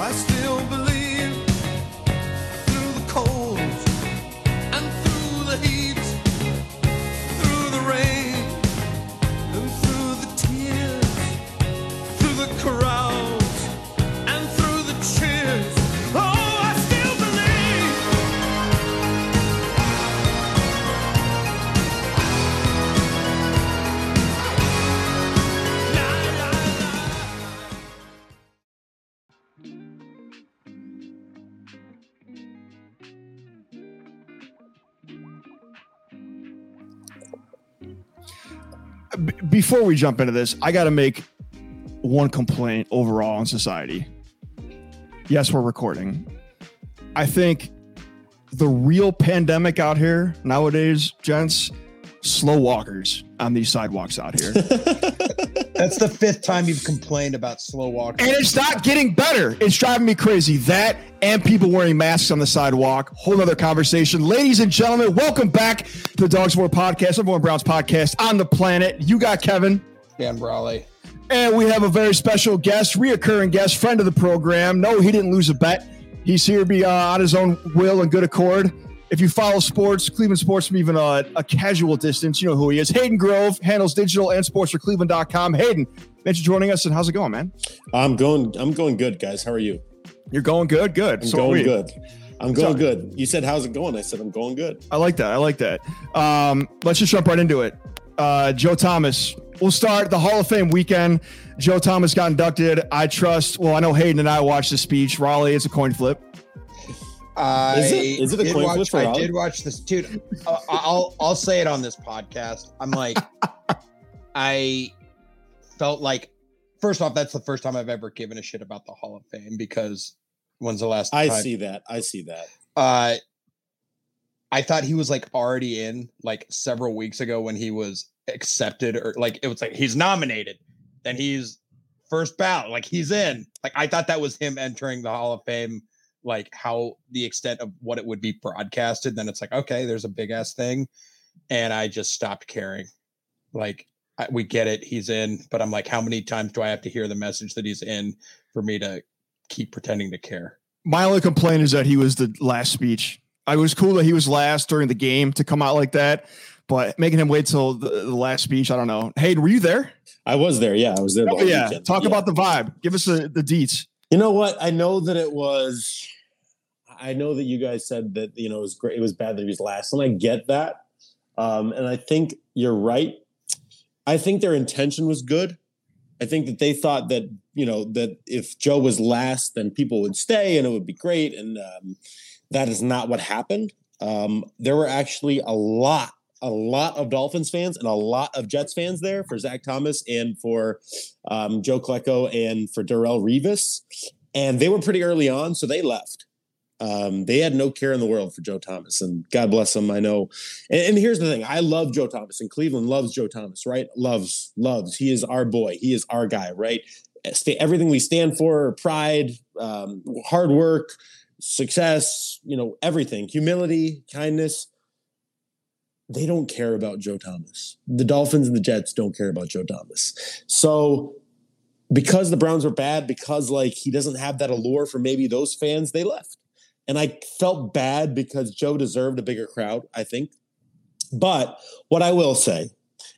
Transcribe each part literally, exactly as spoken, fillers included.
I still believe through the cold and through the heat, through the rain and through the tears, through the crowds and through the cheers. Oh, I still believe. La, la, la. Before we jump into this, I got to make one complaint overall in society. Yes, we're recording. I think the real pandemic out here nowadays, gents, slow walkers on these sidewalks out here. That's the fifth time you've complained about slow walkers. And it's not getting better. It's driving me crazy. That and people wearing masks on the sidewalk. Whole other conversation. Ladies and gentlemen, welcome back to the Dogs War Podcast, number one Browns podcast on the planet. You got Kevin. And Raleigh. And we have a very special guest, reoccurring guest, friend of the program. No, he didn't lose a bet. He's here be, uh, on his own will and good accord. If you follow sports, Cleveland sports from even a, a casual distance, you know who he is. Hayden Grove handles digital and sports for cleveland dot com. Hayden, thanks for joining us, and how's it going, man? I'm going. I'm going good, guys. How are you? You're going good. Good. I'm so going good. I'm going so, good. You said, "How's it going?" I said, "I'm going good." I like that. I like that. Um, let's just jump right into it. Uh, Joe Thomas. We'll start the Hall of Fame weekend. Joe Thomas got inducted. I trust. Well, I know Hayden and I watched the speech. Raleigh, it's a coin flip. I is it, is it a coin watch, flip I did watch this, dude. Uh, I'll I'll say it on this podcast. I'm like, I felt like, first off, that's the first time I've ever given a shit about the Hall of Fame, because when's the last time? I see that. I see that. Uh, I thought he was like already in like several weeks ago when he was accepted, or like it was like he's nominated, then he's first ballot, like he's in. Like I thought that was him entering the Hall of Fame. Like how the extent of what it would be broadcasted, then it's like, okay, there's a big ass thing. And I just stopped caring. Like I, we get it. He's in, but I'm like, how many times do I have to hear the message that he's in for me to keep pretending to care? My only complaint is that he was the last speech. I was cool that he was last during the game to come out like that, but making him wait till the, the last speech. I don't know. Hayden, were you there? I was there. Yeah. I was there. The oh, yeah. Weekend. Talk yeah. about the vibe. Give us the, the deets. You know what? I know that it was, I know that you guys said that, you know, it was great. It was bad that he was last. And I get that. Um, and I think you're right. I think their intention was good. I think that they thought that, you know, that if Joe was last, then people would stay and it would be great. And um, that is not what happened. Um, there were actually a lot, a lot of Dolphins fans and a lot of Jets fans there for Zach Thomas and for um, Joe Klecko and for Darrelle Revis. And they were pretty early on, so they left. Um, they had no care in the world for Joe Thomas, and God bless him. I know. And, and here's the thing. I love Joe Thomas, and Cleveland loves Joe Thomas, right? Loves, loves. He is our boy. He is our guy, right? Everything we stand for, pride, um, hard work, success, you know, everything, humility, kindness. They don't care about Joe Thomas. The Dolphins and the Jets don't care about Joe Thomas. So because the Browns were bad, because like he doesn't have that allure for maybe those fans, they left. And I felt bad because Joe deserved a bigger crowd, I think. But what I will say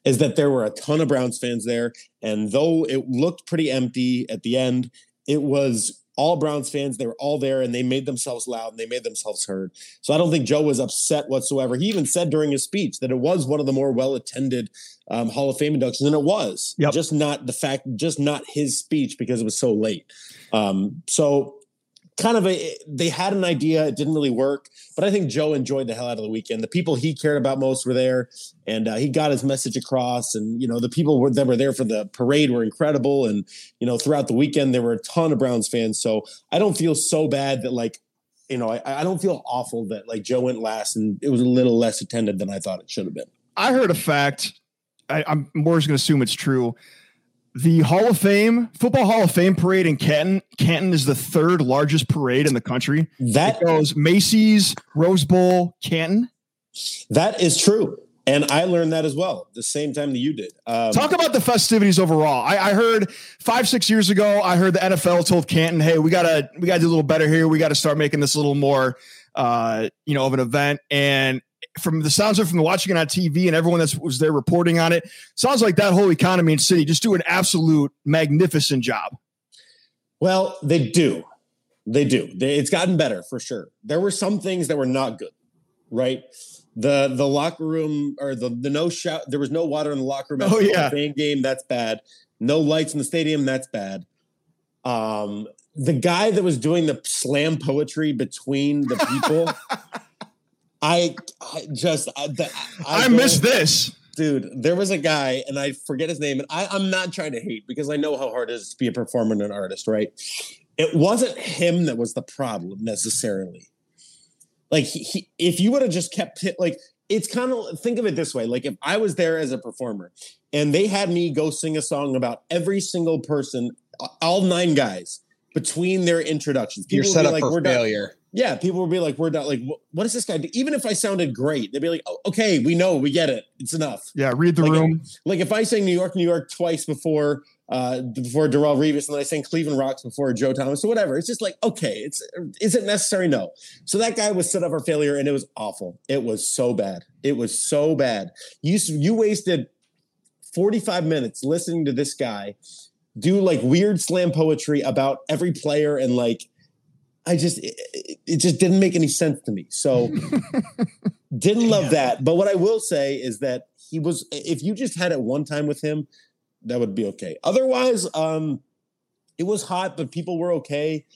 is that there were a ton of Browns fans there. And though it looked pretty empty at the end, it was all Browns fans. They were all there, and they made themselves loud, and they made themselves heard. So I don't think Joe was upset whatsoever. He even said during his speech that it was one of the more well-attended um, Hall of Fame inductions, and it was. Yep. Just not the fact, just not his speech because it was so late. Um, so kind of a, they had an idea. It didn't really work, but I think Joe enjoyed the hell out of the weekend. The people he cared about most were there, and uh, he got his message across. And, you know, the people were, that were there for the parade were incredible. And, you know, throughout the weekend, there were a ton of Browns fans. So I don't feel so bad that, like, you know, I, I don't feel awful that like Joe went last and it was a little less attended than I thought it should have been. I heard a fact. I, I'm more just going to assume it's true. The Hall of Fame, Football Hall of Fame parade in Canton. Canton is the third largest parade in the country. That it goes Macy's, Rose Bowl, Canton. That is true. And I learned that as well, the same time that you did. Um, Talk about the festivities overall. I, I heard five, six years ago, I heard the N F L told Canton, hey, we got to we gotta do a little better here. We got to start making this a little more, uh, you know, of an event. And from the sounds of from the watching it on T V and everyone that was there reporting on it, sounds like that whole economy and city just do an absolute magnificent job. Well, they do. They do. They, it's gotten better for sure. There were some things that were not good, right? The the locker room or the, the no shout, there was no water in the locker room. Oh, yeah. Fan game, that's bad. No lights in the stadium, that's bad. Um, the guy that was doing the slam poetry between the people, I, I just, I, the, I, I missed this. Dude, there was a guy, and I forget his name, and I, I'm not trying to hate because I know how hard it is to be a performer and an artist, right? It wasn't him that was the problem necessarily. Like, he, he, if you would have just kept hit, like, it's kind of, think of it this way. Like, if I was there as a performer and they had me go sing a song about every single person, all nine guys, between their introductions, people You're set would be up like, for we're failure. Done. Yeah, people would be like, we're done. Like, what, what does this guy do? Even if I sounded great, they'd be like, oh, okay, we know, we get it. It's enough. Yeah, read the like, room. If, like, if I sang New York, New York twice before, uh, before Darrelle Revis, and then I sang Cleveland Rocks before Joe Thomas or whatever. It's just like, okay, it's, is it necessary? No. So that guy was set up for failure and it was awful. It was so bad. It was so bad. You, you wasted forty-five minutes listening to this guy do like weird slam poetry about every player. And like, I just, it, it just didn't make any sense to me. So didn't love yeah. that. But what I will say is that he was, if you just had it one time with him, that would be okay. Otherwise, um, it was hot, but people were okay.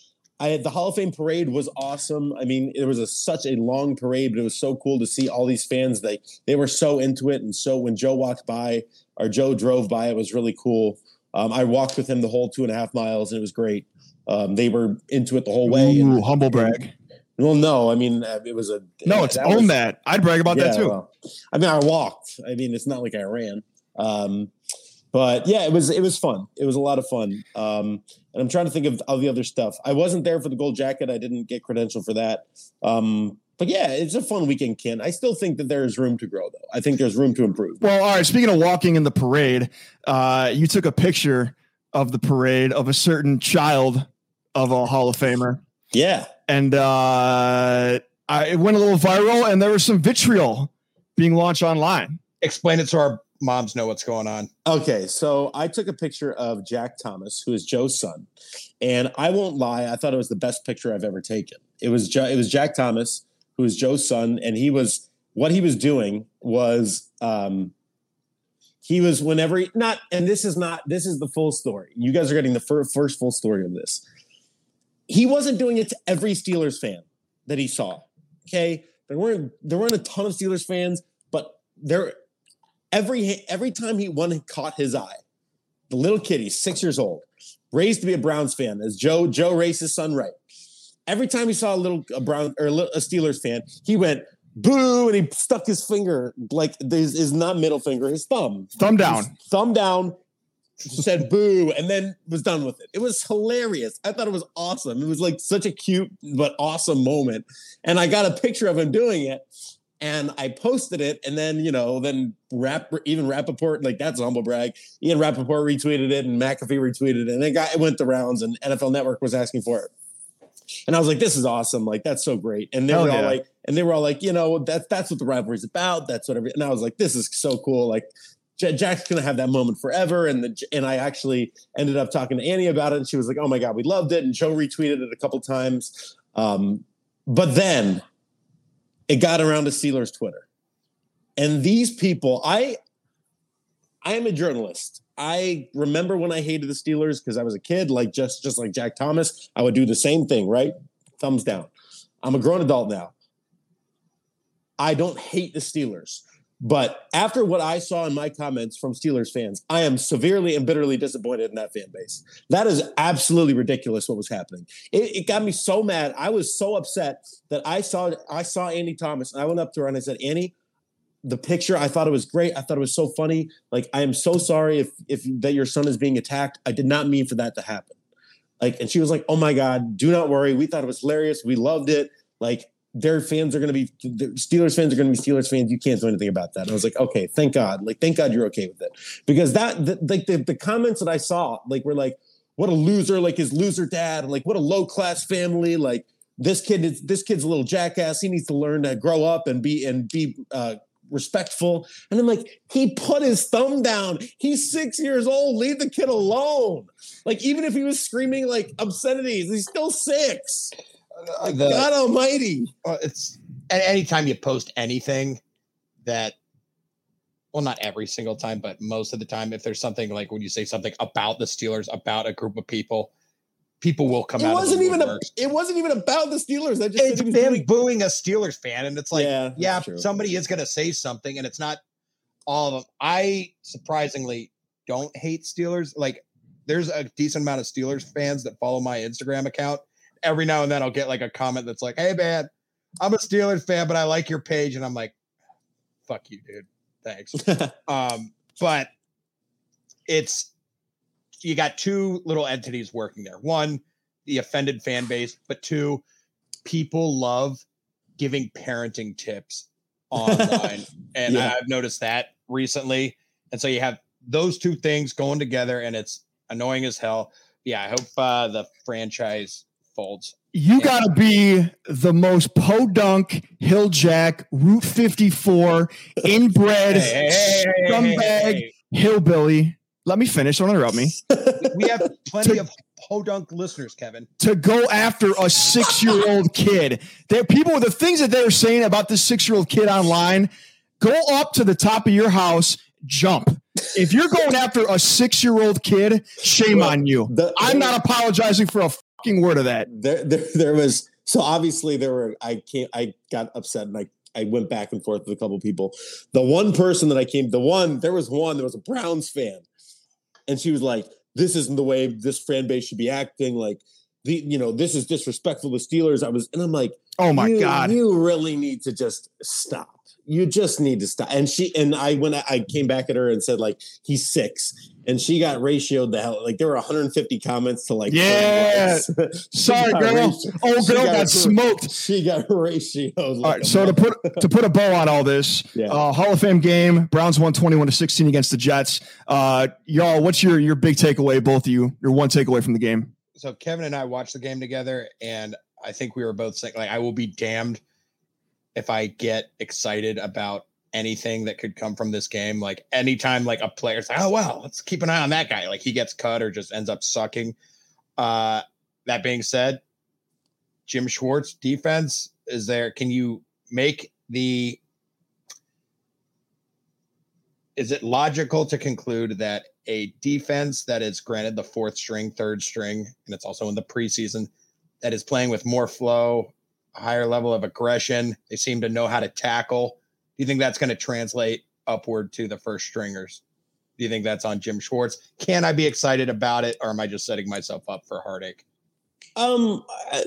I had the Hall of Fame parade was awesome. I mean, it was a, such a long parade, but it was so cool to see all these fans. They they were so into it, and so when Joe walked by or Joe drove by, it was really cool. Um, I walked with him the whole two and a half miles, and it was great. Um, they were into it the whole way. Ooh, and, humble brag. Well, no, I mean, it was a no. It's that own was, that. I'd brag about yeah, that too. Well, I mean, I walked. I mean, it's not like I ran. Um, But yeah, it was it was fun. It was a lot of fun. Um, and I'm trying to think of all the other stuff. I wasn't there for the gold jacket. I didn't get credentialed for that. Um, but yeah, it's a fun weekend, Ken. I still think that there is room to grow, though. I think there's room to improve. Well, all right. Speaking of walking in the parade, uh, you took a picture of the parade of a certain child of a Hall of Famer. Yeah. And uh, I, it went a little viral, and there was some vitriol being launched online. Explain it to our moms know what's going on. Okay, so I took a picture of Jack Thomas, who is Joe's son, and I won't lie, I thought it was the best picture I've ever taken. It was jo- it was Jack Thomas, who is Joe's son, and he was what he was doing was um, he was whenever he, not and this is not this is the full story. You guys are getting the fir- first full story of this. He wasn't doing it to every Steelers fan that he saw. Okay, there weren't there weren't a ton of Steelers fans, but there. Every every time he one caught his eye, the little kid, he's six years old, raised to be a Browns fan, as Joe Joe raised his son right. Every time he saw a little a Brown or a Steelers fan, he went boo, and he stuck his finger like his, his not middle finger, his thumb, thumb down, his thumb down, said boo, and then was done with it. It was hilarious. I thought it was awesome. It was like such a cute but awesome moment, and I got a picture of him doing it. And I posted it, and then, you know, then Rapp, even Rappaport, like, that's a humble brag. Ian Rappaport retweeted it, and McAfee retweeted it, and it, got, it went the rounds, and N F L Network was asking for it. And I was like, this is awesome. Like, that's so great. And they, were, yeah. all like, and they were all like, you know, that's that's what the rivalry is about. That's what every, and I was like, this is so cool. Like, J- Jack's going to have that moment forever. And the, and I actually ended up talking to Annie about it, and she was like, oh, my God, we loved it. And Joe retweeted it a couple times. Um, but then... it got around to Steelers Twitter. And these people, I I am a journalist. I remember when I hated the Steelers because I was a kid, like just, just like Jack Thomas, I would do the same thing, right? Thumbs down. I'm a grown adult now. I don't hate the Steelers. But after what I saw in my comments from Steelers fans, I am severely and bitterly disappointed in that fan base. That is absolutely ridiculous what was happening. It, it got me so mad. I was so upset that I saw I saw Annie Thomas, and I went up to her and I said, Annie, the picture, I thought it was great. I thought it was so funny. Like, I am so sorry if if that your son is being attacked. I did not mean for that to happen. Like, and she was like, oh, my God, do not worry. We thought it was hilarious. We loved it. Like, their fans are going to be, the Steelers fans are going to be Steelers fans. You can't do anything about that. And I was like, okay, thank God. Like, thank God you're okay with it. Because that, the, like the, the comments that I saw, like, were like, what a loser, like his loser dad. And like, what a low class family. Like this kid is, this kid's a little jackass. He needs to learn to grow up and be, and be, uh, respectful. And I'm like, he put his thumb down. He's six years old. Leave the kid alone. Like, even if he was screaming like obscenities, he's still six. Uh, the, God almighty. Uh, it's anytime you post anything that, well, not every single time, but most of the time, if there's something like when you say something about the Steelers, about a group of people, people will come it out. Wasn't of even a, it wasn't even about the Steelers. I just it's them doing... booing a Steelers fan. And it's like, yeah, yeah somebody is going to say something, and it's not all of them. I surprisingly don't hate Steelers. Like, there's a decent amount of Steelers fans that follow my Instagram account. Every now and then I'll get like a comment that's like, hey man, I'm a Steelers fan, but I like your page. And I'm like, fuck you, dude. Thanks. um, but it's, you got two little entities working there. One, the offended fan base, but two, people love giving parenting tips online. and yeah. I've noticed that recently. And so you have those two things going together, and it's annoying as hell. Yeah. I hope uh, the franchise folds. You yeah. gotta be the most podunk, hill jack, Route fifty-four, inbred, hey, hey, scumbag, hey, hey, hey. hillbilly. Let me finish. Don't interrupt me. We have plenty to, of podunk listeners, Kevin. To go after a six-year-old kid. There are people, the things that they're saying about this six-year-old kid online, go up to the top of your house, jump. If you're going after a six-year-old kid, shame well, on you. The, I'm not apologizing for a fucking word of that. There, there, there was so obviously there were. I can't. I got upset and I. I went back and forth with a couple people. The one person that I came, the one, there was one, there was a Browns fan. And she was like, this isn't the way this fan base should be acting. Like, the you know, this is disrespectful to Steelers. I was, and I'm like, oh my you, God, you really need to just stop. You just need to stop. And she, and I, when I, I came back at her and said like, he's six, and she got ratioed the hell. Like there were one hundred fifty comments to like, yeah, sorry, girl. Ratioed. Oh, girl got, got smoked. She got ratioed. All like right. So month. to put, to put a bow on all this, yeah. uh, Hall of Fame game, Browns won twenty-one to sixteen against the Jets. Uh, y'all, what's your, your big takeaway? Both of you, your one takeaway from the game. So Kevin and I watched the game together, and I think we were both saying like, I will be damned if I get excited about anything that could come from this game. Like anytime like a player's like, oh wow, let's keep an eye on that guy. Like he gets cut or just ends up sucking. Uh, that being said, Jim Schwartz defense is there. Can you make the, is it logical to conclude that a defense that is granted the fourth string, third string, and it's also in the preseason, that is playing with more flow, a higher level of aggression, they seem to know how to tackle. Do you think that's going to translate upward to the first stringers? Do you think that's on Jim Schwartz? Can I be excited about it, or am I just setting myself up for heartache? Um,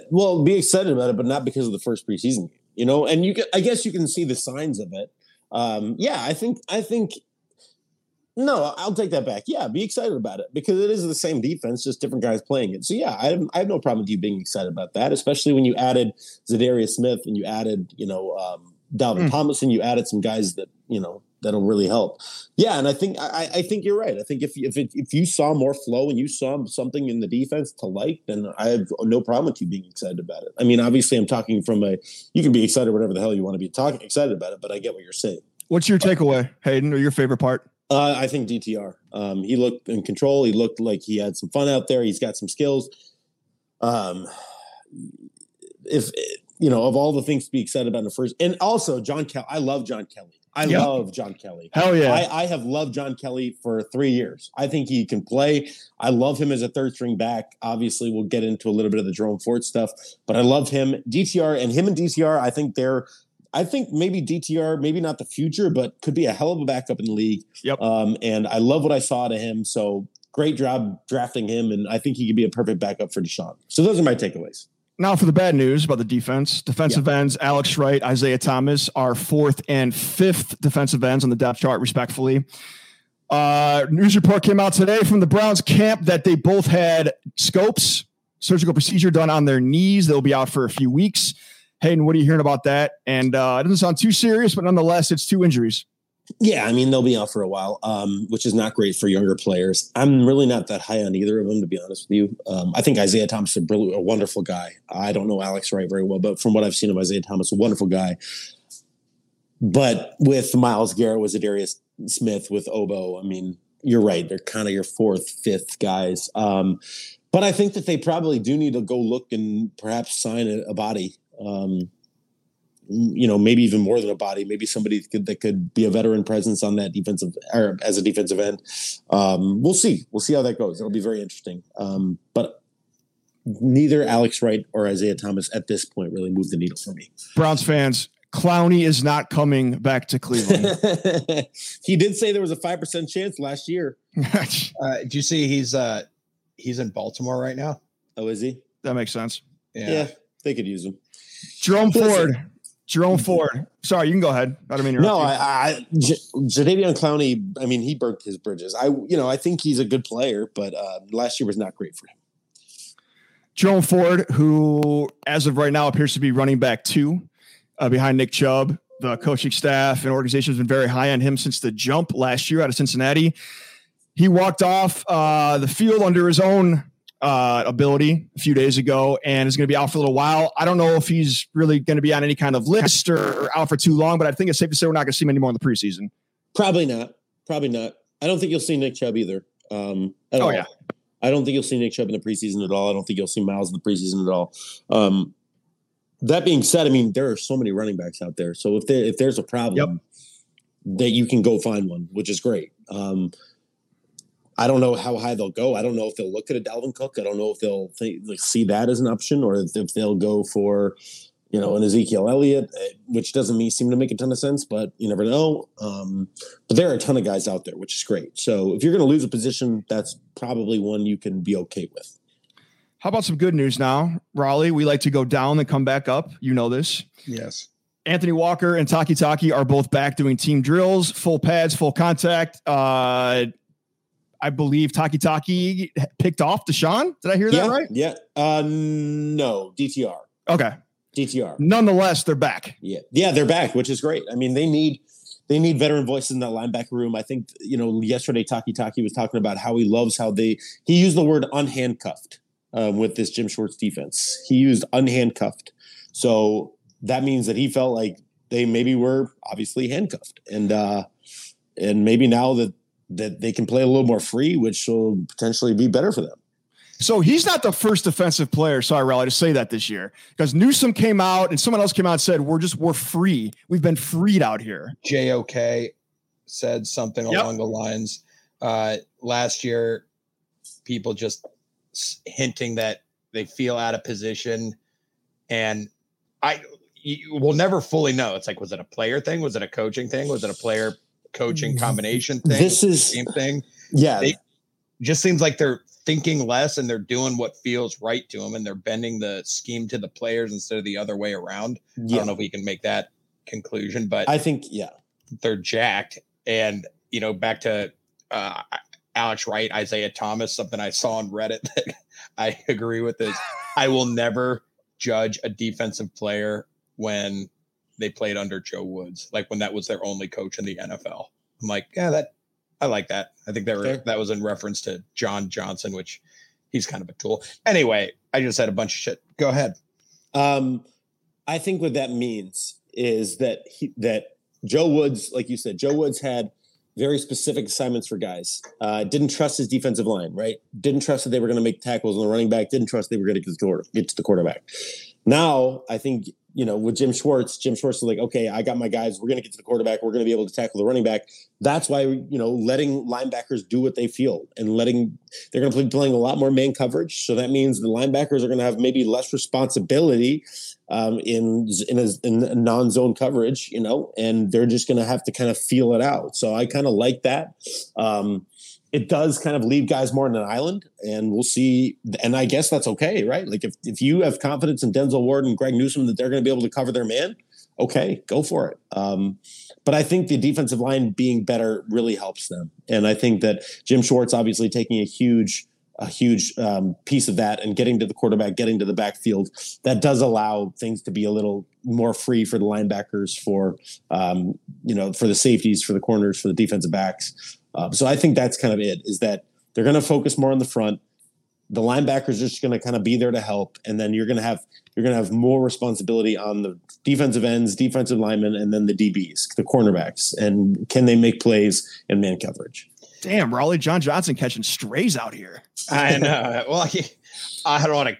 well, be excited about it, but not because of the first preseason game, you know. And you, can, I guess, you can see the signs of it. Um, yeah, I think, I think. No, I'll take that back. Yeah, be excited about it because it is the same defense, just different guys playing it. So, yeah, I have, I have no problem with you being excited about that, especially when you added Zadarius Smith and you added, you know, um, Dalvin mm. Thomas, and you added some guys that, you know, that'll really help. Yeah, and I think I, I think you're right. I think if if it, if you saw more flow and you saw something in the defense to like, then I have no problem with you being excited about it. I mean, obviously, I'm talking from a you can be excited whatever the hell you want to be talking excited about it, but I get what you're saying. What's your takeaway, Hayden, or your favorite part? Uh, I think D T R. Um, he looked in control. He looked like he had some fun out there. He's got some skills. Um, if you know, of all the things to be excited about in the first, and also John Kelly. I love John Kelly. I yep. love John Kelly. Hell yeah! I, I have loved John Kelly for three years. I think he can play. I love him as a third string back. Obviously, we'll get into a little bit of the Jerome Ford stuff, but I love him. D T R and him and D T R. I think they're. I think maybe D T R, maybe not the future, but could be a hell of a backup in the league. Yep. Um, and I love what I saw to him. So great job drafting him. And I think he could be a perfect backup for Deshaun. So those are my takeaways. Now for the bad news about the defense. Defensive yeah. ends, Alex Wright, Isaiah Thomas, are fourth and fifth defensive ends on the depth chart, respectfully. Uh, news report came out today from the Browns camp that they both had scopes, surgical procedure done on their knees. They'll be out for a few weeks. Hayden, what are you hearing about that? And uh, it doesn't sound too serious, but nonetheless, it's two injuries. Yeah, I mean, they'll be out for a while, um, which is not great for younger players. I'm really not that high on either of them, to be honest with you. Um, I think Isaiah Thomas is a, brilliant, a wonderful guy. I don't know Alex Wright very well, but from what I've seen of Isaiah Thomas, a wonderful guy. But with Miles Garrett, with Darius Smith, with Oboe, I mean, you're right. They're kind of your fourth, fifth guys. Um, but I think that they probably do need to go look and perhaps sign a, a body. Um, you know, maybe even more than a body, maybe somebody that could, that could be a veteran presence on that defensive or as a defensive end. Um, we'll see. We'll see how that goes. It'll be very interesting. Um, but neither Alex Wright or Isaiah Thomas at this point really moved the needle for me. Browns fans, Clowney is not coming back to Cleveland. He did say there was a five percent chance last year. uh, do you see he's, uh, he's in Baltimore right now? Oh, is he? That makes sense. Yeah. yeah they could use him. Jerome Ford. Listen, Jerome Ford. Sorry, you can go ahead. I don't mean to interrupt. No, I, I J- Jadavion Clowney, I mean, he burnt his bridges. I, you know, I think he's a good player, but uh, last year was not great for him. Jerome Ford, who as of right now appears to be running back two uh, behind Nick Chubb. The coaching staff and organization has been very high on him since the jump last year out of Cincinnati. He walked off uh, the field under his own uh ability a few days ago and is going to be out for a little while. I don't know if he's really going to be on any kind of list or, or out for too long, but I think it's safe to say we're not going to see him anymore in the preseason. Probably not. Probably not. I don't think you'll see Nick Chubb either. Um, at oh, all. yeah. I don't think you'll see Nick Chubb in the preseason at all. I don't think you'll see Miles in the preseason at all. Um, that being said, I mean, there are so many running backs out there. So if there, if there's a problem yep. that you can go find one, which is great. Um, I don't know how high they'll go. I don't know if they'll look at a Dalvin Cook. I don't know if they'll th- see that as an option or if they'll go for, you know, an Ezekiel Elliott, which doesn't seem to make a ton of sense, but you never know. Um, but there are a ton of guys out there, which is great. So if you're going to lose a position, that's probably one you can be okay with. How about some good news now, Raleigh? We like to go down and come back up. You know this. Yes. Anthony Walker and Taki Taki are both back doing team drills, full pads, full contact. Uh, I believe Taki Taki picked off Deshaun. Did I hear yeah, that right? Yeah. Uh, no, D T R. Okay. D T R. Nonetheless, they're back. Yeah. Yeah, they're back, which is great. I mean, they need they need veteran voices in that linebacker room. I think, you know, yesterday Taki Taki was talking about how he loves how they – he used the word unhandcuffed um, with this Jim Schwartz defense. He used unhandcuffed. So that means that he felt like they maybe were obviously handcuffed. And, uh, and maybe now that – that they can play a little more free, which will potentially be better for them. So he's not the first defensive player, sorry, Raleigh, to say that this year, because Newsom came out and someone else came out and said, we're just, we're free. We've been freed out here. J O K said something yep. along the lines. Uh, last year, people just hinting that they feel out of position. And I will never fully know. It's like, was it a player thing? Was it a coaching thing? Was it a player coaching combination thing? This is same thing. Yeah. They just seems like they're thinking less and they're doing what feels right to them. And they're bending the scheme to the players instead of the other way around. Yeah. I don't know if we can make that conclusion, but I think, yeah, they're jacked. And, you know, back to uh, Alex Wright, Isaiah Thomas, something I saw on Reddit that I agree with is I will never judge a defensive player when they played under Joe Woods, like when that was their only coach in the N F L. I'm like, yeah, that I like that. I think that, re- that was in reference to John Johnson, which he's kind of a tool. Anyway, I just had a bunch of shit. Go ahead. Um, I think what that means is that he, that Joe Woods, like you said, Joe Woods had very specific assignments for guys. Uh, didn't trust his defensive line, right? Didn't trust that they were going to make tackles on the running back. Didn't trust they were going to get to the quarterback. Now, I think, you know, with Jim Schwartz, Jim Schwartz is like, okay, I got my guys. We're going to get to the quarterback. We're going to be able to tackle the running back. That's why, you know, letting linebackers do what they feel and letting – they're going to be playing a lot more man coverage. So that means the linebackers are going to have maybe less responsibility um, in, in, a, in a non-zone coverage, you know, and they're just going to have to kind of feel it out. So I kind of like that. Um, it does kind of leave guys more on an island, and we'll see. And I guess that's okay, right? Like if, if you have confidence in Denzel Ward and Greg Newsom that they're going to be able to cover their man, okay, go for it. Um, but I think the defensive line being better really helps them. And I think that Jim Schwartz obviously taking a huge a huge um, piece of that, and getting to the quarterback, getting to the backfield. That does allow things to be a little more free for the linebackers, for, um, you know, for the safeties, for the corners, for the defensive backs. Um, so I think that's kind of it, is that they're going to focus more on the front. The linebackers are just going to kind of be there to help. And then you're going to have, you're going to have more responsibility on the defensive ends, defensive linemen, and then the D Bs, the cornerbacks, and can they make plays in man coverage? Damn, Raleigh, John Johnson catching strays out here. I know. Well, he, I don't want to.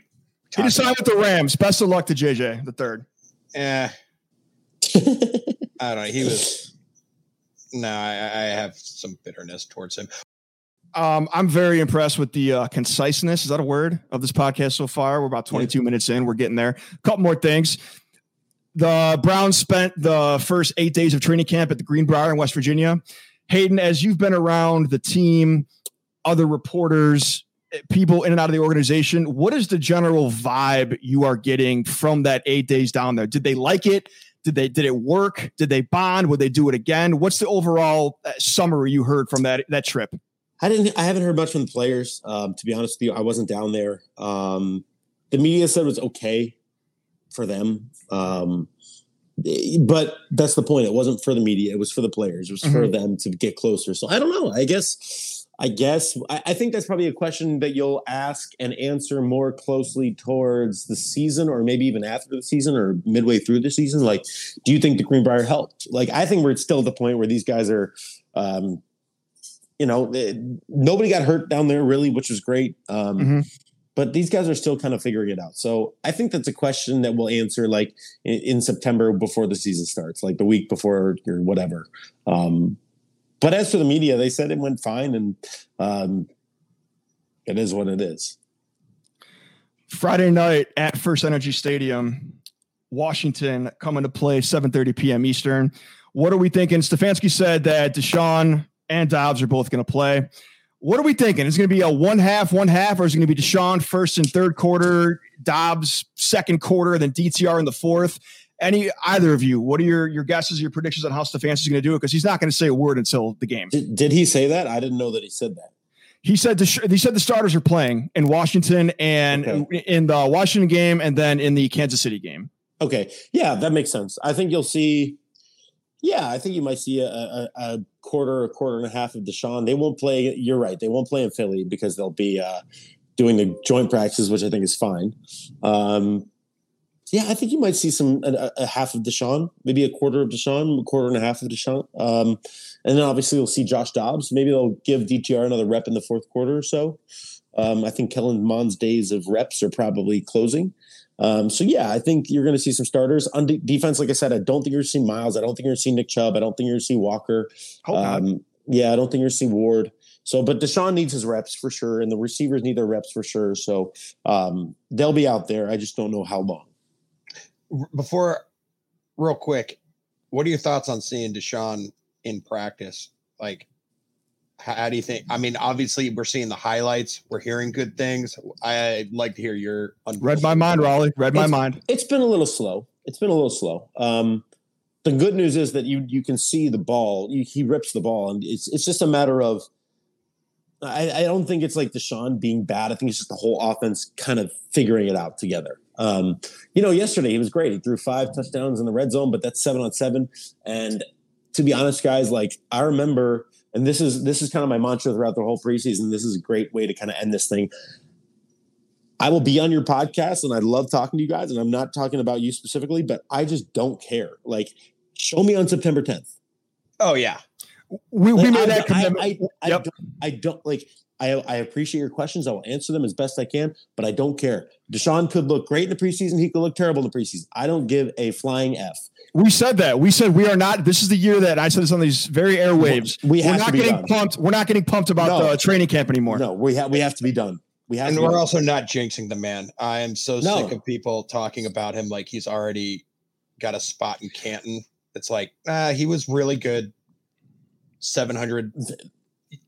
He decided with the Rams. Best of luck to J J the third. Yeah. I don't know. He was. No, I, I have some bitterness towards him. Um, I'm very impressed with the uh, conciseness. Is that a word of this podcast so far? We're about twenty-two yeah. minutes in. We're getting there. A couple more things. The Browns spent the first eight days of training camp at the Greenbrier in West Virginia. Hayden, as you've been around the team, other reporters, people in and out of the organization, what is the general vibe you are getting from that eight days down there? Did they like it? Did they? Did it work? Did they bond? Would they do it again? What's the overall summary you heard from that that trip? I didn't. I haven't heard much from the players. Um, to be honest with you, I wasn't down there. Um, the media said it was okay for them. Um, But that's the point. It wasn't for the media. It was for the players. It was mm-hmm. for them to get closer. So I don't know. I guess, I guess, I, I think that's probably a question that you'll ask and answer more closely towards the season, or maybe even after the season or midway through the season. Like, do you think the Greenbrier helped? Like, I think we're still at the point where these guys are, um, you know, it, nobody got hurt down there really, which was great. Um, mm-hmm. But these guys are still kind of figuring it out. So I think that's a question that we'll answer like in, in September before the season starts, like the week before or whatever. Um, but as for the media, they said it went fine, and um, it is what it is. Friday night at First Energy Stadium, Washington coming to play seven thirty p.m. Eastern. What are we thinking? Stefanski said that Deshaun and Dobbs are both going to play. What are we thinking? Is it going to be a one half, one half, or is it going to be Deshaun first and third quarter, Dobbs second quarter, then D T R in the fourth? Any either of you? What are your your guesses, your predictions on how Stefanski is going to do it? Because he's not going to say a word until the game. Did, did he say that? I didn't know that he said that. He said Desha- he said the starters are playing in Washington and okay. in the Washington game, and then in the Kansas City game. Okay, yeah, that makes sense. I think you'll see. Yeah, I think you might see a, a, a quarter, a quarter and a half of Deshaun. They won't play. You're right. They won't play in Philly because they'll be uh, doing the joint practices, which I think is fine. Um, yeah, I think you might see some a, a half of Deshaun, maybe a quarter of Deshaun, a quarter and a half of Deshaun. Um, and then obviously we'll see Josh Dobbs. Maybe they'll give D T R another rep in the fourth quarter or so. Um, I think Kellen Mond's days of reps are probably closing. Um, so, yeah, I think you're going to see some starters on de- defense. Like I said, I don't think you're going to see Miles. I don't think you're going to see Nick Chubb. I don't think you're going to see Walker. Um, yeah, I don't think you're going to see Ward. So, but Deshaun needs his reps for sure, and the receivers need their reps for sure. So um, they'll be out there. I just don't know how long. Before, real quick, what are your thoughts on seeing Deshaun in practice? Like, how, how do you think? I mean, obviously, we're seeing the highlights. We're hearing good things. I'd like to hear your. Read my mind, Raleigh. Read my it's, mind. It's been a little slow. It's been a little slow. Um, the good news is that you you can see the ball. You, he rips the ball, and it's it's just a matter of. I, I don't think it's like Deshaun being bad. I think it's just the whole offense kind of figuring it out together. Um, you know, yesterday he was great. He threw five touchdowns in the red zone, but that's seven on seven. And to be honest, guys, like I remember. And this is this is kind of my mantra throughout the whole preseason. This is a great way to kind of end this thing. I will be on your podcast, and I love talking to you guys, and I'm not talking about you specifically, but I just don't care. Like, show me on September tenth. Oh, yeah. We, like, we made I, that commitment. I, I, yep. I, don't, I don't, like, I, I appreciate your questions. I will answer them as best I can, but I don't care. Deshaun could look great in the preseason. He could look terrible in the preseason. I don't give a flying F. We said that. We said we are not. This is the year that I said this on these very airwaves. We have we're not to be getting done. pumped. We're not getting pumped about no. the training camp anymore. No, we have. We have to be done. We have. And we're done. Also not jinxing the man. I am so no. sick of people talking about him like he's already got a spot in Canton. It's like ah, he was really good seven hundred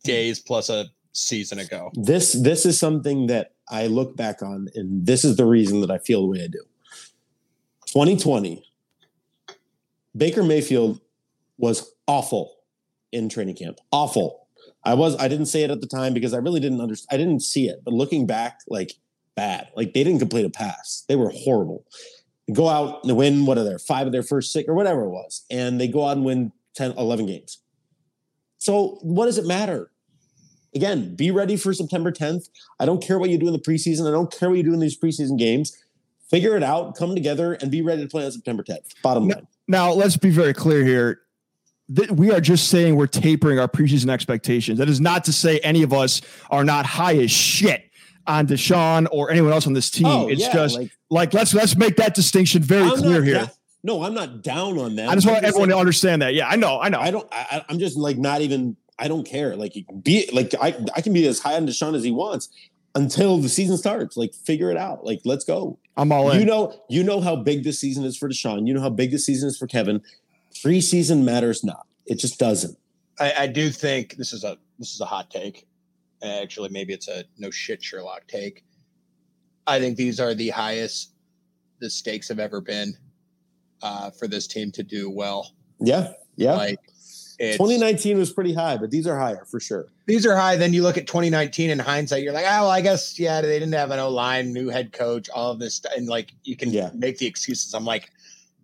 days plus a season ago. This this is something that I look back on, and this is the reason that I feel the way I do. twenty twenty. Baker Mayfield was awful in training camp. Awful. I was, I didn't say it at the time because I really didn't understand. I didn't see it, but looking back, like bad, like they didn't complete a pass. They were horrible. They go out and win. What are their five of their first six or whatever it was? And they go out and win ten, eleven games. So what does it matter? Again, be ready for September tenth. I don't care what you do in the preseason. I don't care what you do in these preseason games. Figure it out, come together, and be ready to play on September tenth. Bottom now, line. Now, let's be very clear here. That we are just saying we're tapering our preseason expectations. That is not to say any of us are not high as shit on Deshaun or anyone else on this team. Oh, it's yeah, just like, like let's let's make that distinction very I'm clear not, here. Yeah. No, I'm not down on that. I just want everyone like, to understand that. Yeah, I know, I know. I don't. I, I'm just like not even. I don't care. Like be like I, I can be as high on Deshaun as he wants until the season starts. Like figure it out. Like let's go. I'm all in. You know, you know how big this season is for Deshaun. You know how big this season is for Kevin. Preseason matters not. It just doesn't. I, I do think this is a this is a hot take. Actually, maybe it's a no shit Sherlock take. I think these are the highest the stakes have ever been uh, for this team to do well. Yeah, yeah. Like, It's, twenty nineteen was pretty high, but these are higher for sure. These are high. Then you look at twenty nineteen in hindsight, you're like, oh, well, I guess, yeah, they didn't have an O-line, new head coach, all of this stuff. And, like, you can yeah. make the excuses. I'm like,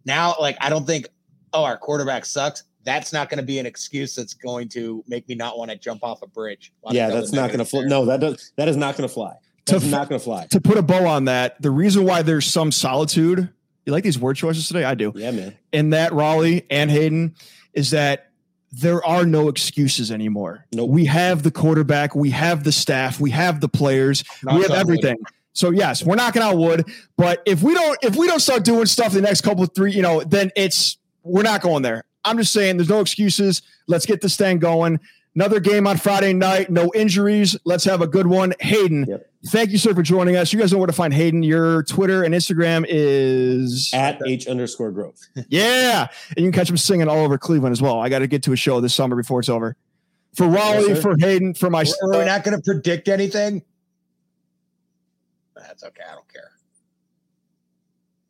now, like, I don't think, oh, our quarterback sucks. That's not going to be an excuse that's going to make me not want to jump off a bridge. A yeah, that's not going to fly. No, that does, that is not going to fly. That's f- not going to fly. To put a bow on that, the reason why there's some solitude, you like these word choices today? I do. Yeah, man. And that Raleigh and Hayden is that there are no excuses anymore. Nope. We have the quarterback. We have the staff. We have the players. Not we have everything. Wood. So yes, we're knocking out wood, but if we don't, if we don't start doing stuff the next couple of three, you know, then it's, we're not going there. I'm just saying there's no excuses. Let's get this thing going. Another game on Friday night, no injuries. Let's have a good one. Hayden, yep. Thank you, sir, for joining us. You guys know where to find Hayden. Your Twitter and Instagram is at H underscore Grove. Yeah. And you can catch him singing all over Cleveland as well. I got to get to a show this summer before it's over. For Raleigh, yes, for Hayden, for my. We're, we're not going to predict anything. That's okay. I don't care.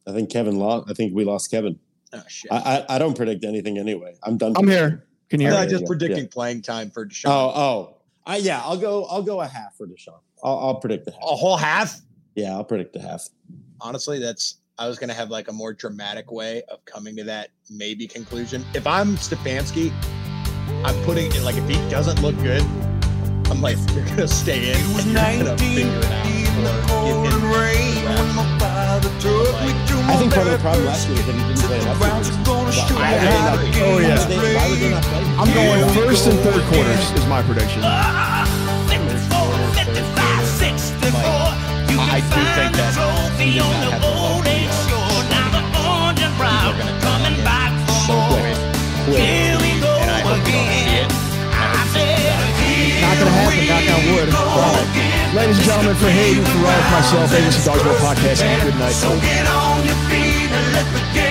I think Kevin lost. I think we lost Kevin. Oh, shit. I, I, I don't predict anything anyway. I'm done. I'm here. Can you hear? I'm not just yeah, predicting yeah. playing time for Deshaun. Oh, oh. I, yeah, I'll go I'll go a half for Deshaun. I'll, I'll predict the half. A whole half? Yeah, I'll predict the half. Honestly, that's I was going to have like a more dramatic way of coming to that maybe conclusion. If I'm Stefanski, I'm putting it like if he doesn't look good, I'm like, you're going to stay in. It was nineteen in the cold and rain when my father took me to my I think part of the problem last week is that he didn't play enough. Oh, yeah. They, why would they not play? I'm going first and third quarters is my prediction. I do think that he did not have the old age shore. Now the orange and brown coming back for more. Here we go again. I said here not going to happen, knock on wood. Ladies and gentlemen, for Hayden, for Ryan, myself, A B C Dodgeball Podcast, and good night. So get on your feet and let the game.